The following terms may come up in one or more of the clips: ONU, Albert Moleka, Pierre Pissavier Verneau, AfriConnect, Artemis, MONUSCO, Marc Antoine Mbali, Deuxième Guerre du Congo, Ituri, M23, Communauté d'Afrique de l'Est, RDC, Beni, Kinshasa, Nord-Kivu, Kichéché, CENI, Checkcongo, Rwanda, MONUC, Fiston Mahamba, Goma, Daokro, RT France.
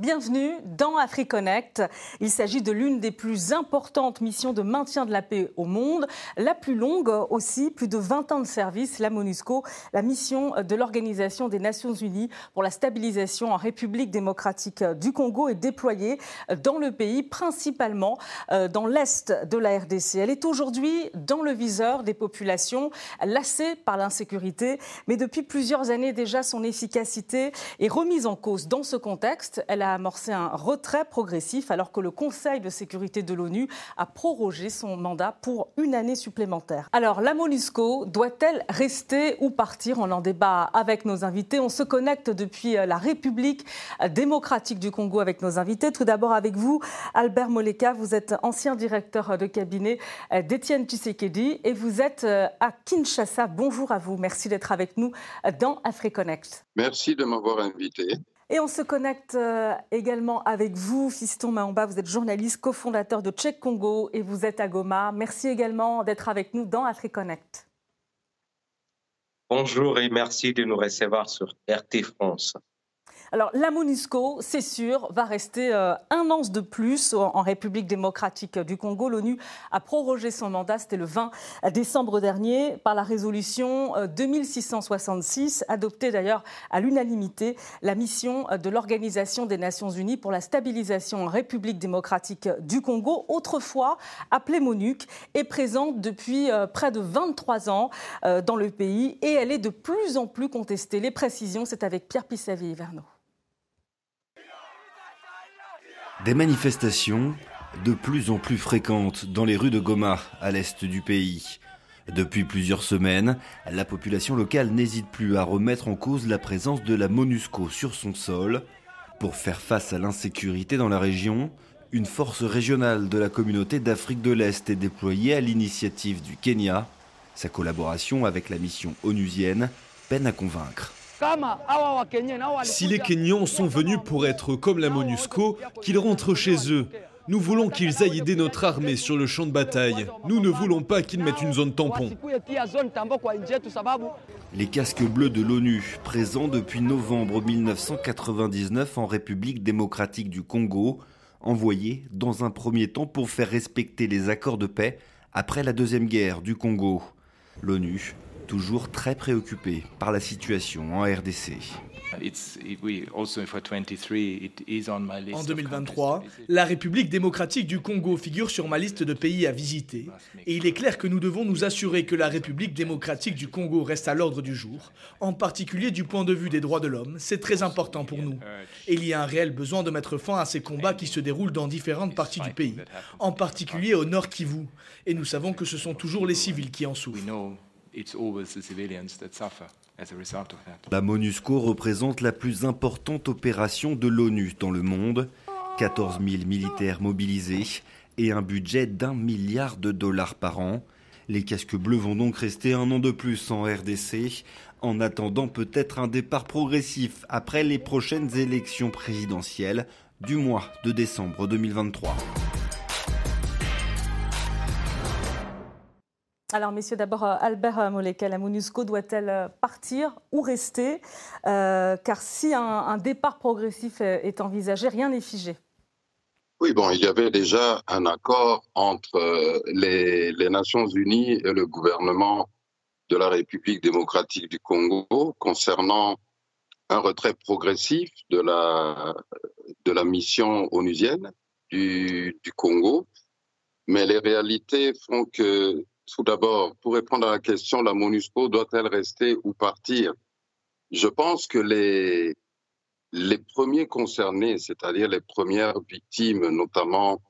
Bienvenue dans AfriConnect. Il s'agit de l'une des plus importantes missions de maintien de la paix au monde, la plus longue aussi, plus de 20 ans de service, la MONUSCO, la mission de l'Organisation des Nations Unies pour la stabilisation en République démocratique du Congo est déployée dans le pays, principalement dans l'est de la RDC. Elle est aujourd'hui dans le viseur des populations lassées par l'insécurité, mais depuis plusieurs années déjà, son efficacité est remise en cause. Dans ce contexte, elle a amorcé un retrait progressif alors que le Conseil de sécurité de l'ONU a prorogé son mandat pour une année supplémentaire. Alors, la MONUSCO doit-elle rester ou partir? On en débat avec nos invités. On se connecte depuis la République démocratique du Congo avec nos invités. Tout d'abord avec vous, Albert Moleka. Vous êtes ancien directeur de cabinet d'Étienne Tshisekedi et vous êtes à Kinshasa. Bonjour à vous. Merci d'être avec nous dans AfriConnect. Merci de m'avoir invité. Et on se connecte également avec vous, Fiston Mahamba. Vous êtes journaliste, cofondateur de Checkcongo et vous êtes à Goma. Merci également d'être avec nous dans AfriConnect. Bonjour et merci de nous recevoir sur RT France. Alors, la MONUSCO, c'est sûr, va rester un an de plus en République démocratique du Congo. L'ONU a prorogé son mandat, c'était le 20 décembre dernier, par la résolution 2666, adoptée d'ailleurs à l'unanimité, la mission de l'Organisation des Nations Unies pour la stabilisation en République démocratique du Congo, autrefois appelée MONUC, est présente depuis près de 23 ans dans le pays et elle est de plus en plus contestée. Les précisions, c'est avec Pierre Pissavier Verneau. Des manifestations de plus en plus fréquentes dans les rues de Goma, à l'est du pays. Depuis plusieurs semaines, la population locale n'hésite plus à remettre en cause la présence de la MONUSCO sur son sol. Pour faire face à l'insécurité dans la région, une force régionale de la Communauté d'Afrique de l'Est est déployée à l'initiative du Kenya. Sa collaboration avec la mission onusienne peine à convaincre. Si les Kenyans sont venus pour être comme la MONUSCO, qu'ils rentrent chez eux. Nous voulons qu'ils aillent aider notre armée sur le champ de bataille. Nous ne voulons pas qu'ils mettent une zone tampon. Les casques bleus de l'ONU, présents depuis novembre 1999 en République démocratique du Congo, envoyés dans un premier temps pour faire respecter les accords de paix après la Deuxième Guerre du Congo. L'ONU toujours très préoccupé par la situation en RDC. En 2023, la République démocratique du Congo figure sur ma liste de pays à visiter. Et il est clair que nous devons nous assurer que la République démocratique du Congo reste à l'ordre du jour, en particulier du point de vue des droits de l'homme. C'est très important pour nous. Et il y a un réel besoin de mettre fin à ces combats qui se déroulent dans différentes parties du pays, en particulier au Nord-Kivu. Et nous savons que ce sont toujours les civils qui en souffrent. La MONUSCO représente la plus importante opération de l'ONU dans le monde. 14 000 militaires mobilisés et un budget d'$1 milliard par an. Les casques bleus vont donc rester un an de plus en RDC, en attendant peut-être un départ progressif après les prochaines élections présidentielles du mois de décembre 2023. Alors messieurs, d'abord Albert Moleka, la MONUSCO doit-elle partir ou rester? Car si un départ progressif est envisagé, rien n'est figé. Oui, bon, il y avait déjà un accord entre les Nations Unies et le gouvernement de la République démocratique du Congo concernant un retrait progressif de la mission onusienne du Congo. Mais les réalités font que, tout d'abord, pour répondre à la question, la MONUSCO doit-elle rester ou partir? Je pense que les premiers concernés, c'est-à-dire les premières victimes, notamment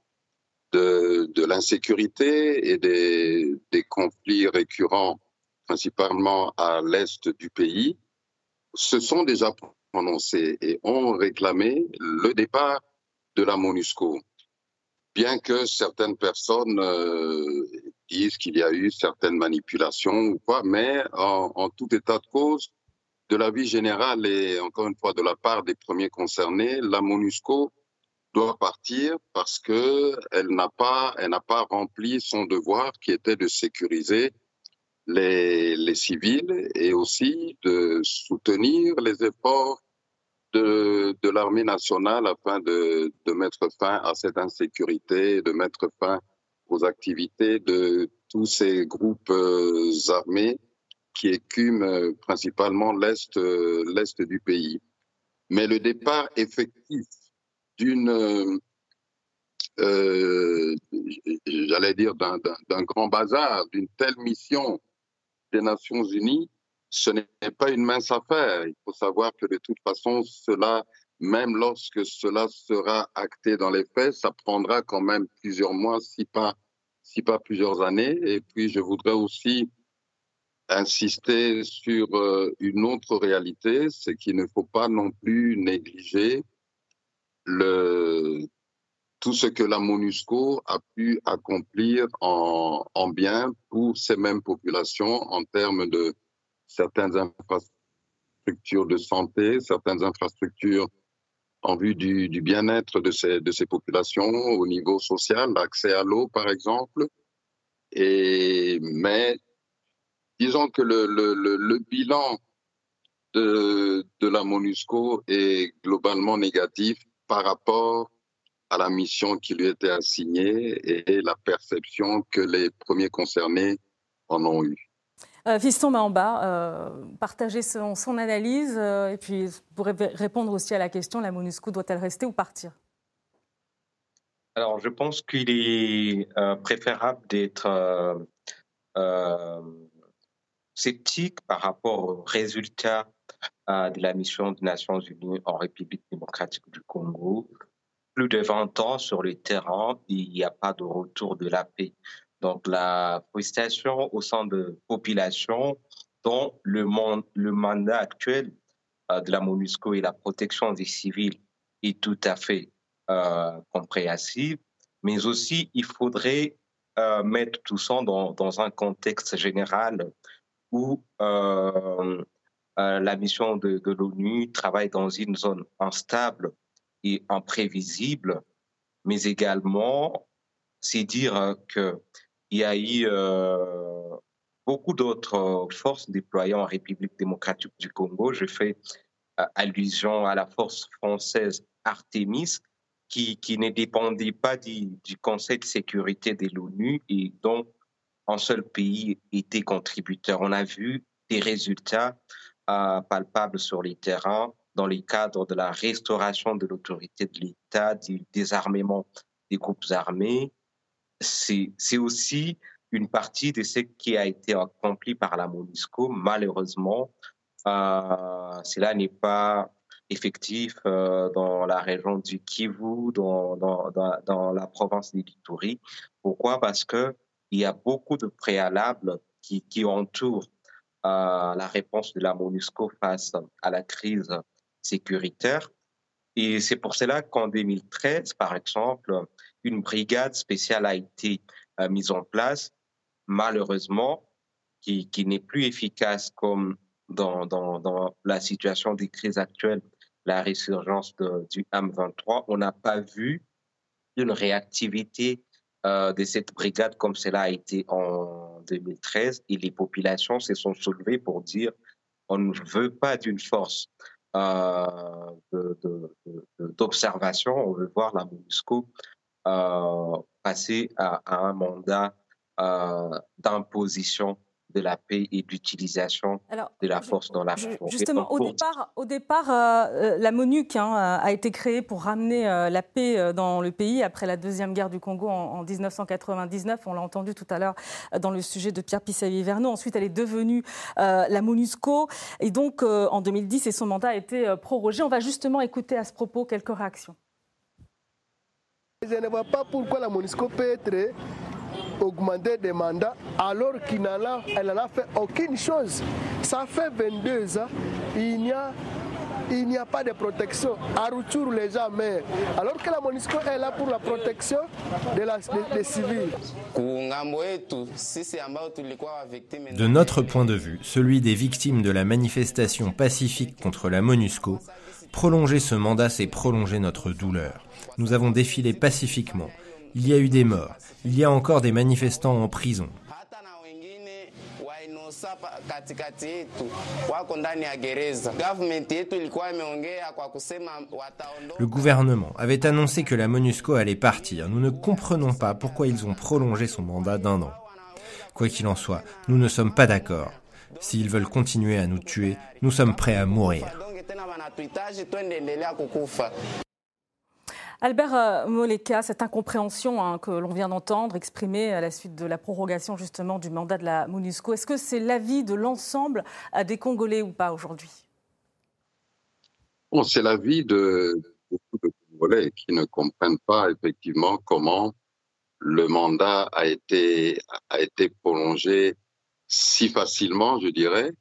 de l'insécurité et des conflits récurrents, principalement à l'est du pays, se sont déjà prononcés et ont réclamé le départ de la MONUSCO. Bien que certaines personnes disent qu'il y a eu certaines manipulations ou quoi, mais en tout état de cause, de l'avis général et encore une fois de la part des premiers concernés, la MONUSCO doit partir parce qu'elle n'a pas rempli son devoir qui était de sécuriser les civils et aussi de soutenir les efforts de l'armée nationale afin de mettre fin à cette insécurité, de mettre fin aux activités de tous ces groupes armés qui écument principalement l'est du pays. Mais le départ effectif d'une, j'allais dire, d'un grand bazar, d'une telle mission des Nations Unies, ce n'est pas une mince affaire. Il faut savoir que de toute façon, cela, même lorsque cela sera acté dans les faits, ça prendra quand même plusieurs mois, si pas plusieurs années. Et puis, je voudrais aussi insister sur une autre réalité, c'est qu'il ne faut pas non plus négliger tout ce que la MONUSCO a pu accomplir en bien pour ces mêmes populations en termes de certaines infrastructures de santé, certaines infrastructures en vue du bien-être de ces populations au niveau social, l'accès à l'eau par exemple. Mais disons que le bilan de la MONUSCO est globalement négatif par rapport à la mission qui lui était assignée et la perception que les premiers concernés en ont eue. Fiston Mahamba, partagez son analyse et puis pour répondre aussi à la question, la MONUSCO doit-elle rester ou partir? Alors je pense qu'il est préférable d'être sceptique par rapport aux résultats de la mission des Nations Unies en République démocratique du Congo. Plus de 20 ans sur le terrain, il n'y a pas de retour de la paix. Donc la frustration au sein de populations dont le mandat actuel de la MONUSCO et la protection des civils est tout à fait compréhensible. Mais aussi, il faudrait mettre tout ça dans un contexte général où la mission de l'ONU travaille dans une zone instable et imprévisible, mais également, c'est dire qu'il y a eu beaucoup d'autres forces déployées en République démocratique du Congo. Je fais allusion à la force française Artemis, qui ne dépendait pas du Conseil de sécurité de l'ONU et dont un seul pays était contributeur. On a vu des résultats palpables sur les terrains dans le cadre de la restauration de l'autorité de l'État, du désarmement des groupes armés. C'est aussi une partie de ce qui a été accompli par la MONUSCO. Malheureusement, cela n'est pas effectif dans la région du Kivu, dans la province d'Ituri. Pourquoi? Parce qu'il y a beaucoup de préalables qui entourent la réponse de la MONUSCO face à la crise sécuritaire. Et c'est pour cela qu'en 2013, par exemple, une brigade spéciale a été mise en place, malheureusement, qui n'est plus efficace comme dans la situation des crises actuelles, la résurgence du M23. On n'a pas vu une réactivité de cette brigade comme cela a été en 2013. Et les populations se sont soulevées pour dire on ne veut pas d'une force d'observation, on veut voir la MONUSCO passer à un mandat d'imposition de la paix et d'utilisation de la force dans la forêt. Justement, au départ la MONUC a été créée pour ramener la paix dans le pays après la Deuxième Guerre du Congo en 1999. On l'a entendu tout à l'heure dans le sujet de Pierre Pissavier Verneau. Ensuite, elle est devenue la MONUSCO. Et donc, en 2010, et son mandat a été prorogé. On va justement écouter à ce propos quelques réactions. Je ne vois pas pourquoi la MONUSCO peut être augmenter des mandats alors qu'elle n'en a fait aucune chose. Ça fait 22 ans, il n'y a pas de protection. À retour, les gens meurent. Alors que la MONUSCO est là pour la protection des civils. De notre point de vue, celui des victimes de la manifestation pacifique contre la MONUSCO, prolonger ce mandat, c'est prolonger notre douleur. Nous avons défilé pacifiquement. Il y a eu des morts, il y a encore des manifestants en prison. Hapa katikati yetu wako ndani ya gereza. Government yetu ilikuwa imeongea kwa kusema wataondoa. Le gouvernement avait annoncé que la MONUSCO allait partir. Nous ne comprenons pas pourquoi ils ont prolongé son mandat d'un an. Quoi qu'il en soit, nous ne sommes pas d'accord. S'ils veulent continuer à nous tuer, nous sommes prêts à mourir. Albert Moleka, cette incompréhension que l'on vient d'entendre exprimée à la suite de la prorogation justement du mandat de la MONUSCO, est-ce que c'est l'avis de l'ensemble des Congolais ou pas aujourd'hui? Bon, c'est l'avis de beaucoup de Congolais qui ne comprennent pas effectivement comment le mandat a été prolongé si facilement, je dirais.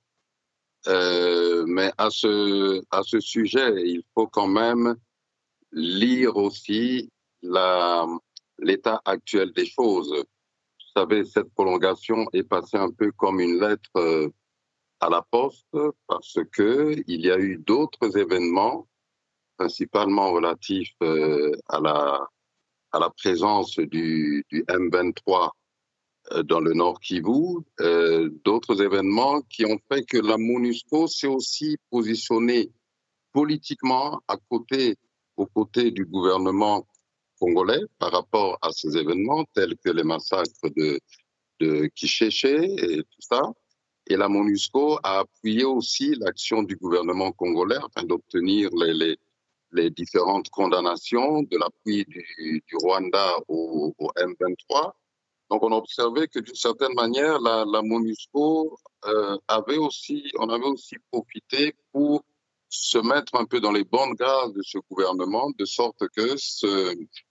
Mais à ce sujet, il faut quand même lire aussi l'état actuel des choses. Vous savez, cette prolongation est passée un peu comme une lettre à la poste parce qu'il y a eu d'autres événements, principalement relatifs à la présence du M23 dans le Nord-Kivu, d'autres événements qui ont fait que la MONUSCO s'est aussi positionnée politiquement aux côtés du gouvernement congolais par rapport à ces événements tels que les massacres de Kichéché et tout ça. Et la MONUSCO a appuyé aussi l'action du gouvernement congolais afin d'obtenir les différentes condamnations de l'appui du Rwanda au M23. Donc on observait que d'une certaine manière, la MONUSCO on avait aussi profité pour se mettre un peu dans les bonnes grâces de ce gouvernement, de sorte que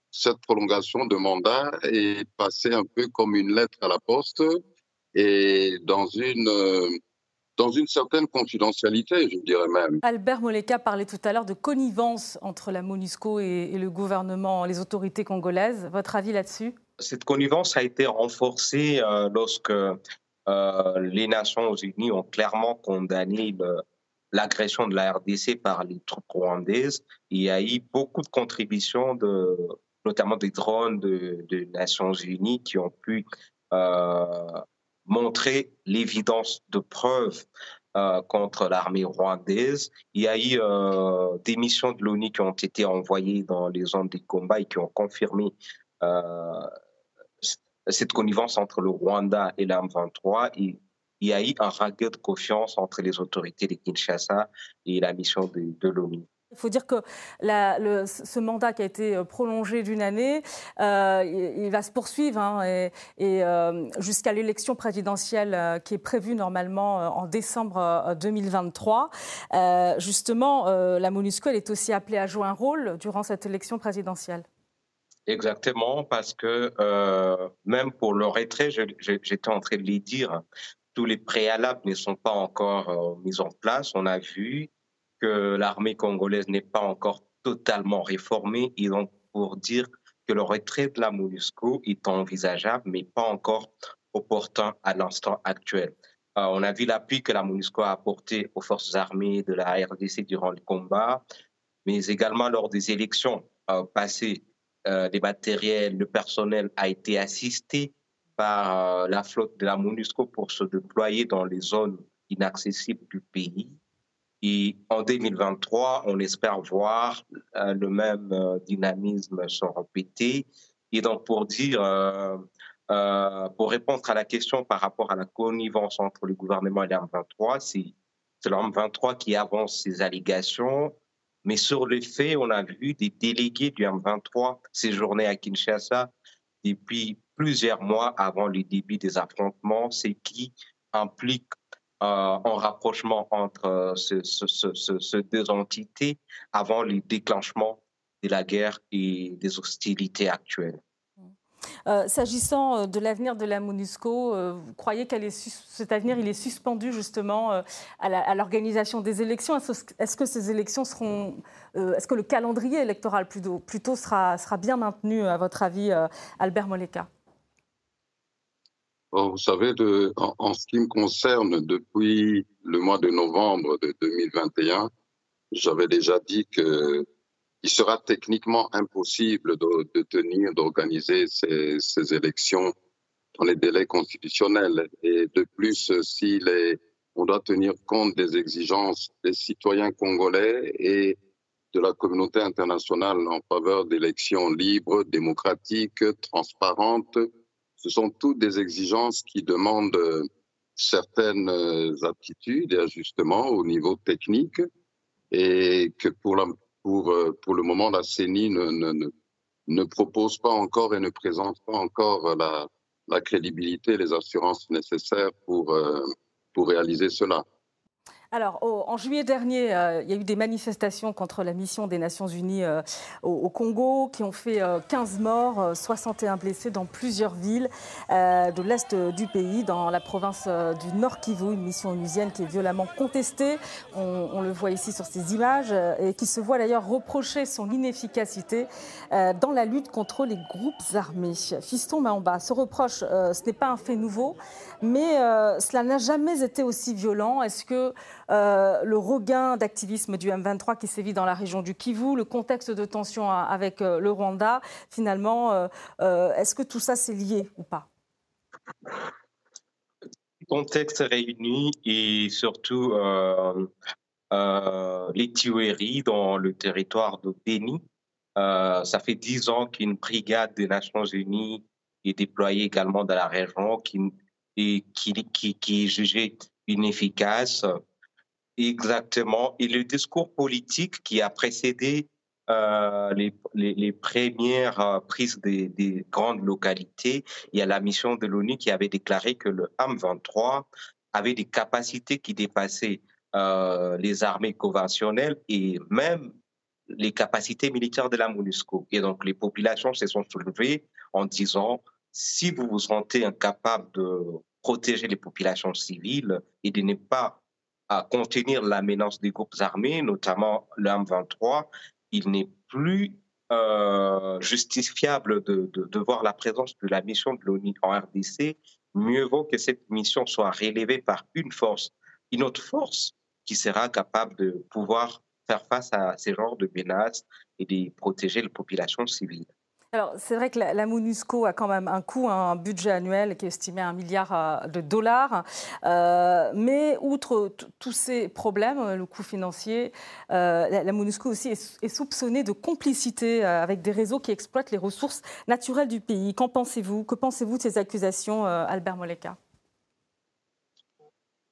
cette prolongation de mandat est passée un peu comme une lettre à la poste et dans une certaine confidentialité, je dirais même. Albert Moleka parlait tout à l'heure de connivence entre la MONUSCO et le gouvernement, les autorités congolaises. Votre avis là-dessus? Cette connivence a été renforcée lorsque les Nations Unies ont clairement condamné l'agression de la RDC par les troupes rwandaises. Il y a eu beaucoup de contributions, notamment des drones des Nations Unies qui ont pu montrer l'évidence de preuves contre l'armée rwandaise. Il y a eu des missions de l'ONU qui ont été envoyées dans les zones de combat et qui ont confirmé cette connivence entre le Rwanda et l'M23. Il y a eu un racket de confiance entre les autorités de Kinshasa et la mission de l'ONU. Il faut dire que ce mandat qui a été prolongé d'une année, il va se poursuivre jusqu'à l'élection présidentielle qui est prévue normalement en décembre 2023. Justement, la MONUSCO elle est aussi appelée à jouer un rôle durant cette élection présidentielle. Exactement, parce que même pour le retrait, j'étais en train de les dire, tous les préalables ne sont pas encore mis en place. On a vu que l'armée congolaise n'est pas encore totalement réformée. Et donc, pour dire que le retrait de la MONUSCO est envisageable, mais pas encore opportun à l'instant actuel. On a vu l'appui que la MONUSCO a apporté aux forces armées de la RDC durant le combat, mais également lors des élections passées. Les matériels, le personnel a été assisté par la flotte de la MONUSCO pour se déployer dans les zones inaccessibles du pays. Et en 2023, on espère voir le même dynamisme se répéter. Et donc, pour répondre à la question par rapport à la connivence entre le gouvernement et l'M23, c'est l'M23 qui avance ces allégations. Mais sur les faits, on a vu des délégués du M23 séjourner à Kinshasa depuis plusieurs mois avant le début des affrontements, ce qui implique un rapprochement entre ces deux entités avant le déclenchement de la guerre et des hostilités actuelles. S'agissant de l'avenir de la MONUSCO, vous croyez que cet avenir il est suspendu justement à l'organisation des élections? Est-ce que ces élections seront... Est-ce que le calendrier électoral plutôt sera bien maintenu, à votre avis, Albert Moleka? Vous savez, en ce qui me concerne, depuis le mois de novembre de 2021, j'avais déjà dit que il sera techniquement impossible d'organiser ces élections dans les délais constitutionnels. Et de plus, si on doit tenir compte des exigences des citoyens congolais et de la communauté internationale en faveur d'élections libres, démocratiques, transparentes. Ce sont toutes des exigences qui demandent certaines aptitudes et ajustements au niveau technique et que pour le moment, la CENI ne propose pas encore et ne présente pas encore la crédibilité et les assurances nécessaires pour réaliser cela. Alors, en juillet dernier, il y a eu des manifestations contre la mission des Nations Unies au Congo qui ont fait 15 morts, 61 blessés dans plusieurs villes de l'Est du pays, dans la province du Nord-Kivu, une mission onusienne qui est violemment contestée. On le voit ici sur ces images et qui se voit d'ailleurs reprocher son inefficacité dans la lutte contre les groupes armés. Fiston Mahamba, ce reproche, ce n'est pas un fait nouveau, mais cela n'a jamais été aussi violent. Est-ce que le regain d'activisme du M23 qui sévit dans la région du Kivu, le contexte de tension avec le Rwanda, finalement, est-ce que tout ça c'est lié ou pas? Contexte réuni et surtout les tueries dans le territoire de Beni. Ça fait 10 ans qu'une brigade des Nations Unies est déployée également dans la région qui est jugée inefficace. Exactement. Et le discours politique qui a précédé les premières prises des grandes localités, il y a la mission de l'ONU qui avait déclaré que le M23 avait des capacités qui dépassaient les armées conventionnelles et même les capacités militaires de la MONUSCO. Et donc les populations se sont soulevées en disant « si vous vous sentez incapable de protéger les populations civiles et de ne pas à contenir la menace des groupes armés, notamment le M23, il n'est plus justifiable de voir la présence de la mission de l'ONU en RDC. Mieux vaut que cette mission soit relevée par une autre force qui sera capable de pouvoir faire face à ces genres de menaces et de protéger les populations civiles. » Alors, c'est vrai que la MONUSCO a quand même un coût, un budget annuel qui est estimé à $1 milliard. Mais outre tous ces problèmes, le coût financier, la MONUSCO aussi est soupçonnée de complicité avec des réseaux qui exploitent les ressources naturelles du pays. Qu'en pensez-vous? Que pensez-vous de ces accusations, Albert Moleka?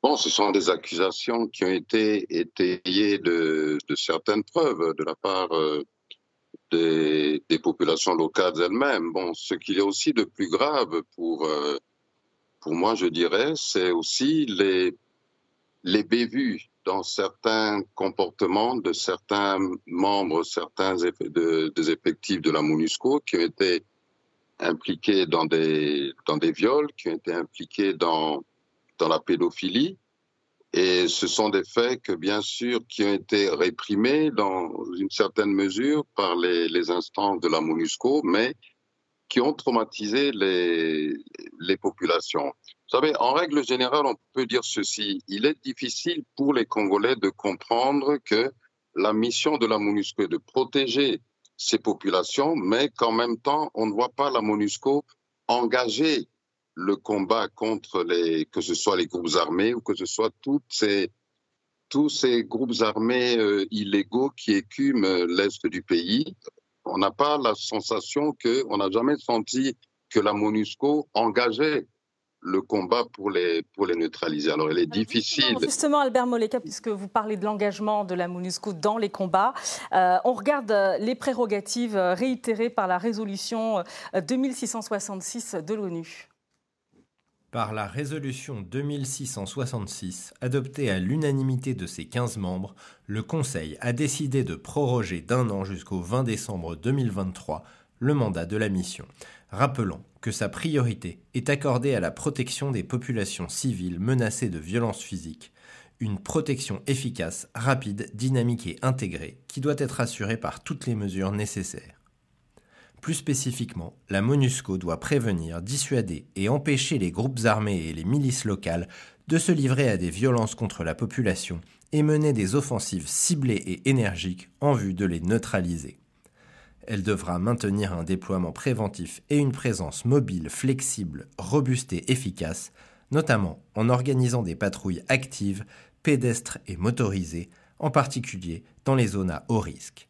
Bon, ce sont des accusations qui ont été étayées de certaines preuves de la part des populations locales elles-mêmes. Bon, ce qu'il y a aussi de plus grave pour moi, je dirais, c'est aussi les bévues dans certains comportements de certains membres, des effectifs de la MONUSCO qui ont été impliqués dans des viols, qui ont été impliqués dans la pédophilie. Et ce sont des faits que, bien sûr, qui ont été réprimés dans une certaine mesure par les instances de la MONUSCO, mais qui ont traumatisé les populations. Vous savez, en règle générale, on peut dire ceci. Il est difficile pour les Congolais de comprendre que la mission de la MONUSCO est de protéger ces populations, mais qu'en même temps, on ne voit pas la MONUSCO engagée le combat contre que ce soit les groupes armés ou que ce soit tous ces groupes armés illégaux qui écument l'Est du pays. On n'a pas la sensation on n'a jamais senti que la MONUSCO engageait le combat pour les neutraliser. Alors, il est difficile. Justement, Albert Moleka, puisque vous parlez de l'engagement de la MONUSCO dans les combats, on regarde les prérogatives réitérées par la résolution 2666 de l'ONU. Par la résolution 2666, adoptée à l'unanimité de ses 15 membres, le Conseil a décidé de proroger d'1 an jusqu'au 20 décembre 2023 le mandat de la mission, rappelant que sa priorité est accordée à la protection des populations civiles menacées de violences physiques, une protection efficace, rapide, dynamique et intégrée qui doit être assurée par toutes les mesures nécessaires. Plus spécifiquement, la MONUSCO doit prévenir, dissuader et empêcher les groupes armés et les milices locales de se livrer à des violences contre la population et mener des offensives ciblées et énergiques en vue de les neutraliser. Elle devra maintenir un déploiement préventif et une présence mobile, flexible, robuste et efficace, notamment en organisant des patrouilles actives, pédestres et motorisées, en particulier dans les zones à haut risque.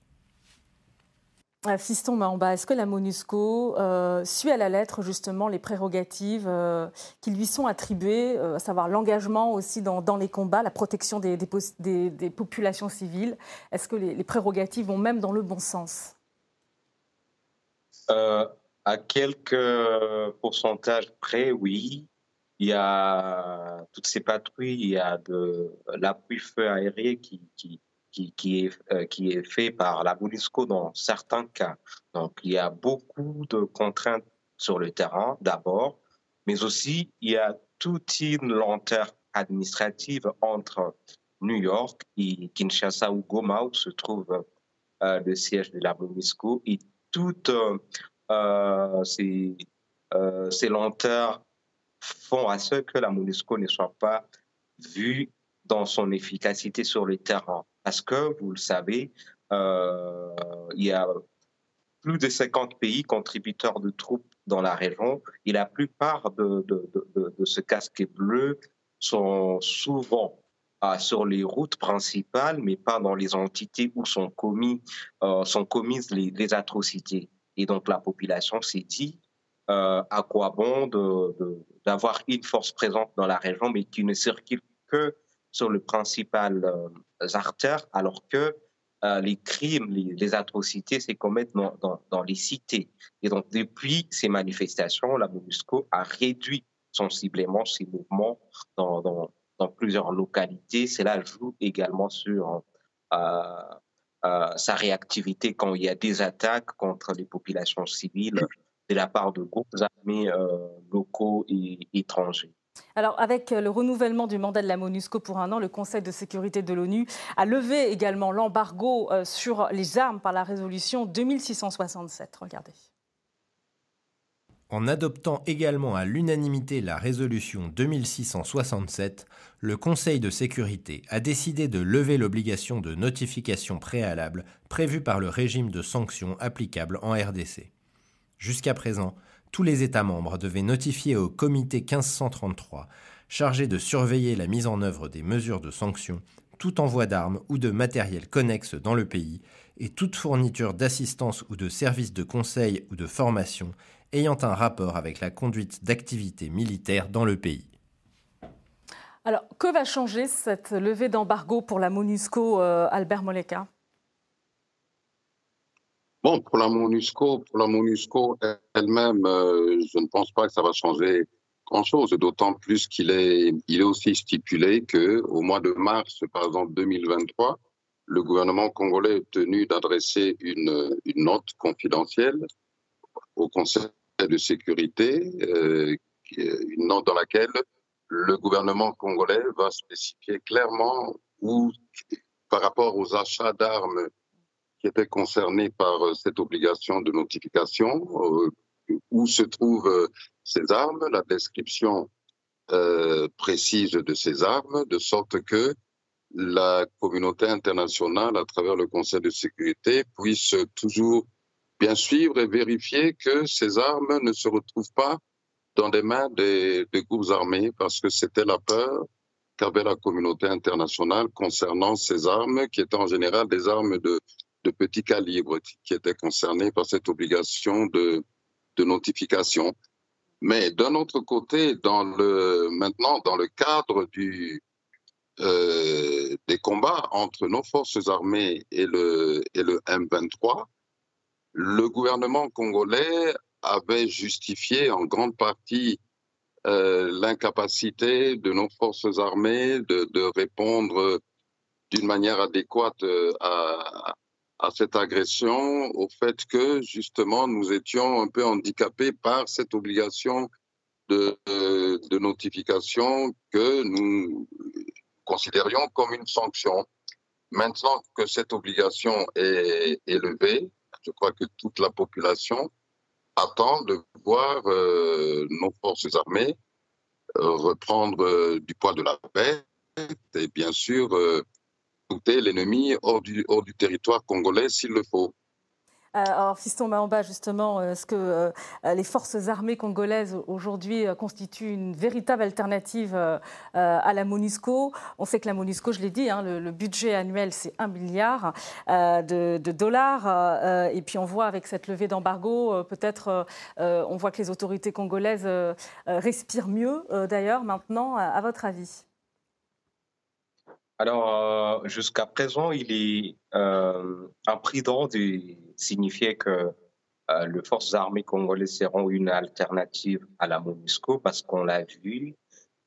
Fiston Mahamba, est-ce que la MONUSCO suit à la lettre justement les prérogatives qui lui sont attribuées, à savoir l'engagement aussi dans les combats, la protection des populations civiles? Est-ce que les prérogatives vont même dans le bon sens? À quelques pourcentages près, oui. Il y a toutes ces patrouilles, il y a de l'appui feu aérien qui est fait par la MONUSCO dans certains cas. Donc, il y a beaucoup de contraintes sur le terrain, d'abord, mais aussi, il y a toute une lenteur administrative entre New York et Kinshasa ou Goma, où se trouve le siège de la MONUSCO, et toutes ces lenteurs font à ce que la MONUSCO ne soit pas vue dans son efficacité sur le terrain. Parce que, vous le savez, il y a plus de 50 pays contributeurs de troupes dans la région et la plupart de ce casque bleu sont souvent sur les routes principales, mais pas dans les entités où sont commises les atrocités. Et donc la population s'est dit à quoi bon d'avoir une force présente dans la région, mais qui ne circule que sur les principales artères, alors que les crimes, les atrocités se commettent dans les cités. Et donc, depuis ces manifestations, la MONUSCO a réduit sensiblement ses mouvements dans plusieurs localités. Cela joue également sur sa réactivité quand il y a des attaques contre les populations civiles de la part de groupes armés locaux et étrangers. Alors, avec le renouvellement du mandat de la MONUSCO pour un an, le Conseil de sécurité de l'ONU a levé également l'embargo sur les armes par la résolution 2667. Regardez. En adoptant également à l'unanimité la résolution 2667, le Conseil de sécurité a décidé de lever l'obligation de notification préalable prévue par le régime de sanctions applicable en RDC. Jusqu'à présent, tous les États membres devaient notifier au comité 1533, chargé de surveiller la mise en œuvre des mesures de sanction, tout envoi d'armes ou de matériel connexe dans le pays et toute fourniture d'assistance ou de services de conseil ou de formation ayant un rapport avec la conduite d'activités militaires dans le pays. Alors, que va changer cette levée d'embargo pour la MONUSCO, Albert Moleka ? Bon, pour la MONUSCO elle-même, je ne pense pas que ça va changer grand-chose, d'autant plus qu'il est aussi stipulé qu'au mois de mars, par exemple 2023, le gouvernement congolais est tenu d'adresser une note confidentielle au Conseil de sécurité, une note dans laquelle le gouvernement congolais va spécifier clairement où, par rapport aux achats d'armes qui étaient concernés par cette obligation de notification, où se trouvent ces armes, la description précise de ces armes, de sorte que la communauté internationale, à travers le Conseil de sécurité, puisse toujours bien suivre et vérifier que ces armes ne se retrouvent pas dans les mains des groupes armés, parce que c'était la peur qu'avait la communauté internationale concernant ces armes, qui étaient en général des armes de petits calibres qui étaient concernés par cette obligation de notification. Mais d'un autre côté, maintenant dans le cadre des combats entre nos forces armées et le M23, le gouvernement congolais avait justifié en grande partie l'incapacité de nos forces armées de répondre d'une manière adéquate à cette agression, au fait que, justement, nous étions un peu handicapés par cette obligation de notification que nous considérions comme une sanction. Maintenant que cette obligation est levée, je crois que toute la population attend de voir nos forces armées reprendre du poids de la paix et, bien sûr, l'ennemi hors du territoire congolais s'il le faut. Alors, Fiston Mahamba, justement, est-ce que les forces armées congolaises aujourd'hui constituent une véritable alternative à la MONUSCO? On sait que la MONUSCO, je l'ai dit, hein, le budget annuel, c'est 1 milliard de dollars. Et puis on voit avec cette levée d'embargo, peut-être on voit que les autorités congolaises respirent mieux, d'ailleurs, maintenant, à votre avis? Alors, jusqu'à présent, il est imprudent de signifier que les forces armées congolaises seront une alternative à la MONUSCO parce qu'on l'a vu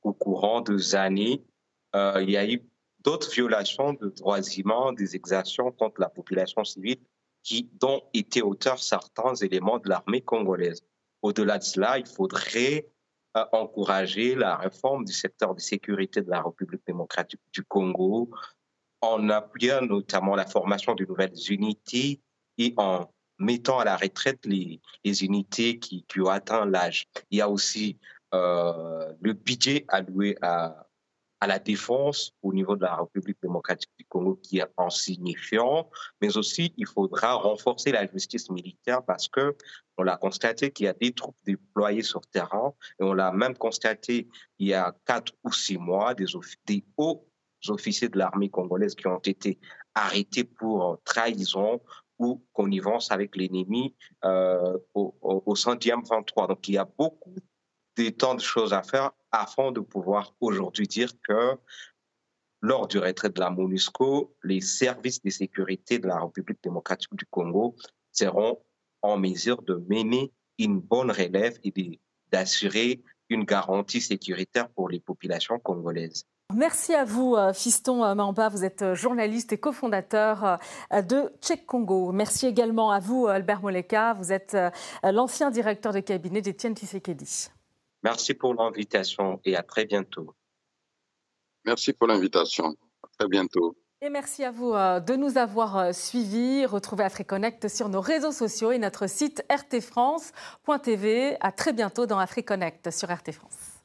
au courant des années, il y a eu d'autres violations de droits humains, des exactions contre la population civile dont étaient auteurs certains éléments de l'armée congolaise. Au-delà de cela, il faudrait encourager la réforme du secteur de sécurité de la République démocratique du Congo en appuyant notamment la formation de nouvelles unités et en mettant à la retraite les unités qui ont atteint l'âge. Il y a aussi le budget alloué à la défense au niveau de la République démocratique du Congo qui est insignifiant, mais aussi il faudra renforcer la justice militaire parce que on l'a constaté qu'il y a des troupes déployées sur terrain et on l'a même constaté il y a 4 ou 6 mois des hauts officiers de l'armée congolaise qui ont été arrêtés pour trahison ou connivence avec l'ennemi au sein du M23. Donc il y a beaucoup de tant de choses à faire afin de pouvoir aujourd'hui dire que lors du retrait de la MONUSCO, les services de sécurité de la République démocratique du Congo seront en mesure de mener une bonne relève et d'assurer une garantie sécuritaire pour les populations congolaises. Merci à vous, Fiston Mahamba. Vous êtes journaliste et cofondateur de Checkcongo. Merci également à vous, Albert Moleka. Vous êtes l'ancien directeur de cabinet d'Etienne Tshisekedi. Merci pour l'invitation et à très bientôt. Merci pour l'invitation. À très bientôt. Et merci à vous de nous avoir suivis. Retrouvez AfriConnect sur nos réseaux sociaux et notre site rtfrance.tv. À très bientôt dans AfriConnect sur RT France.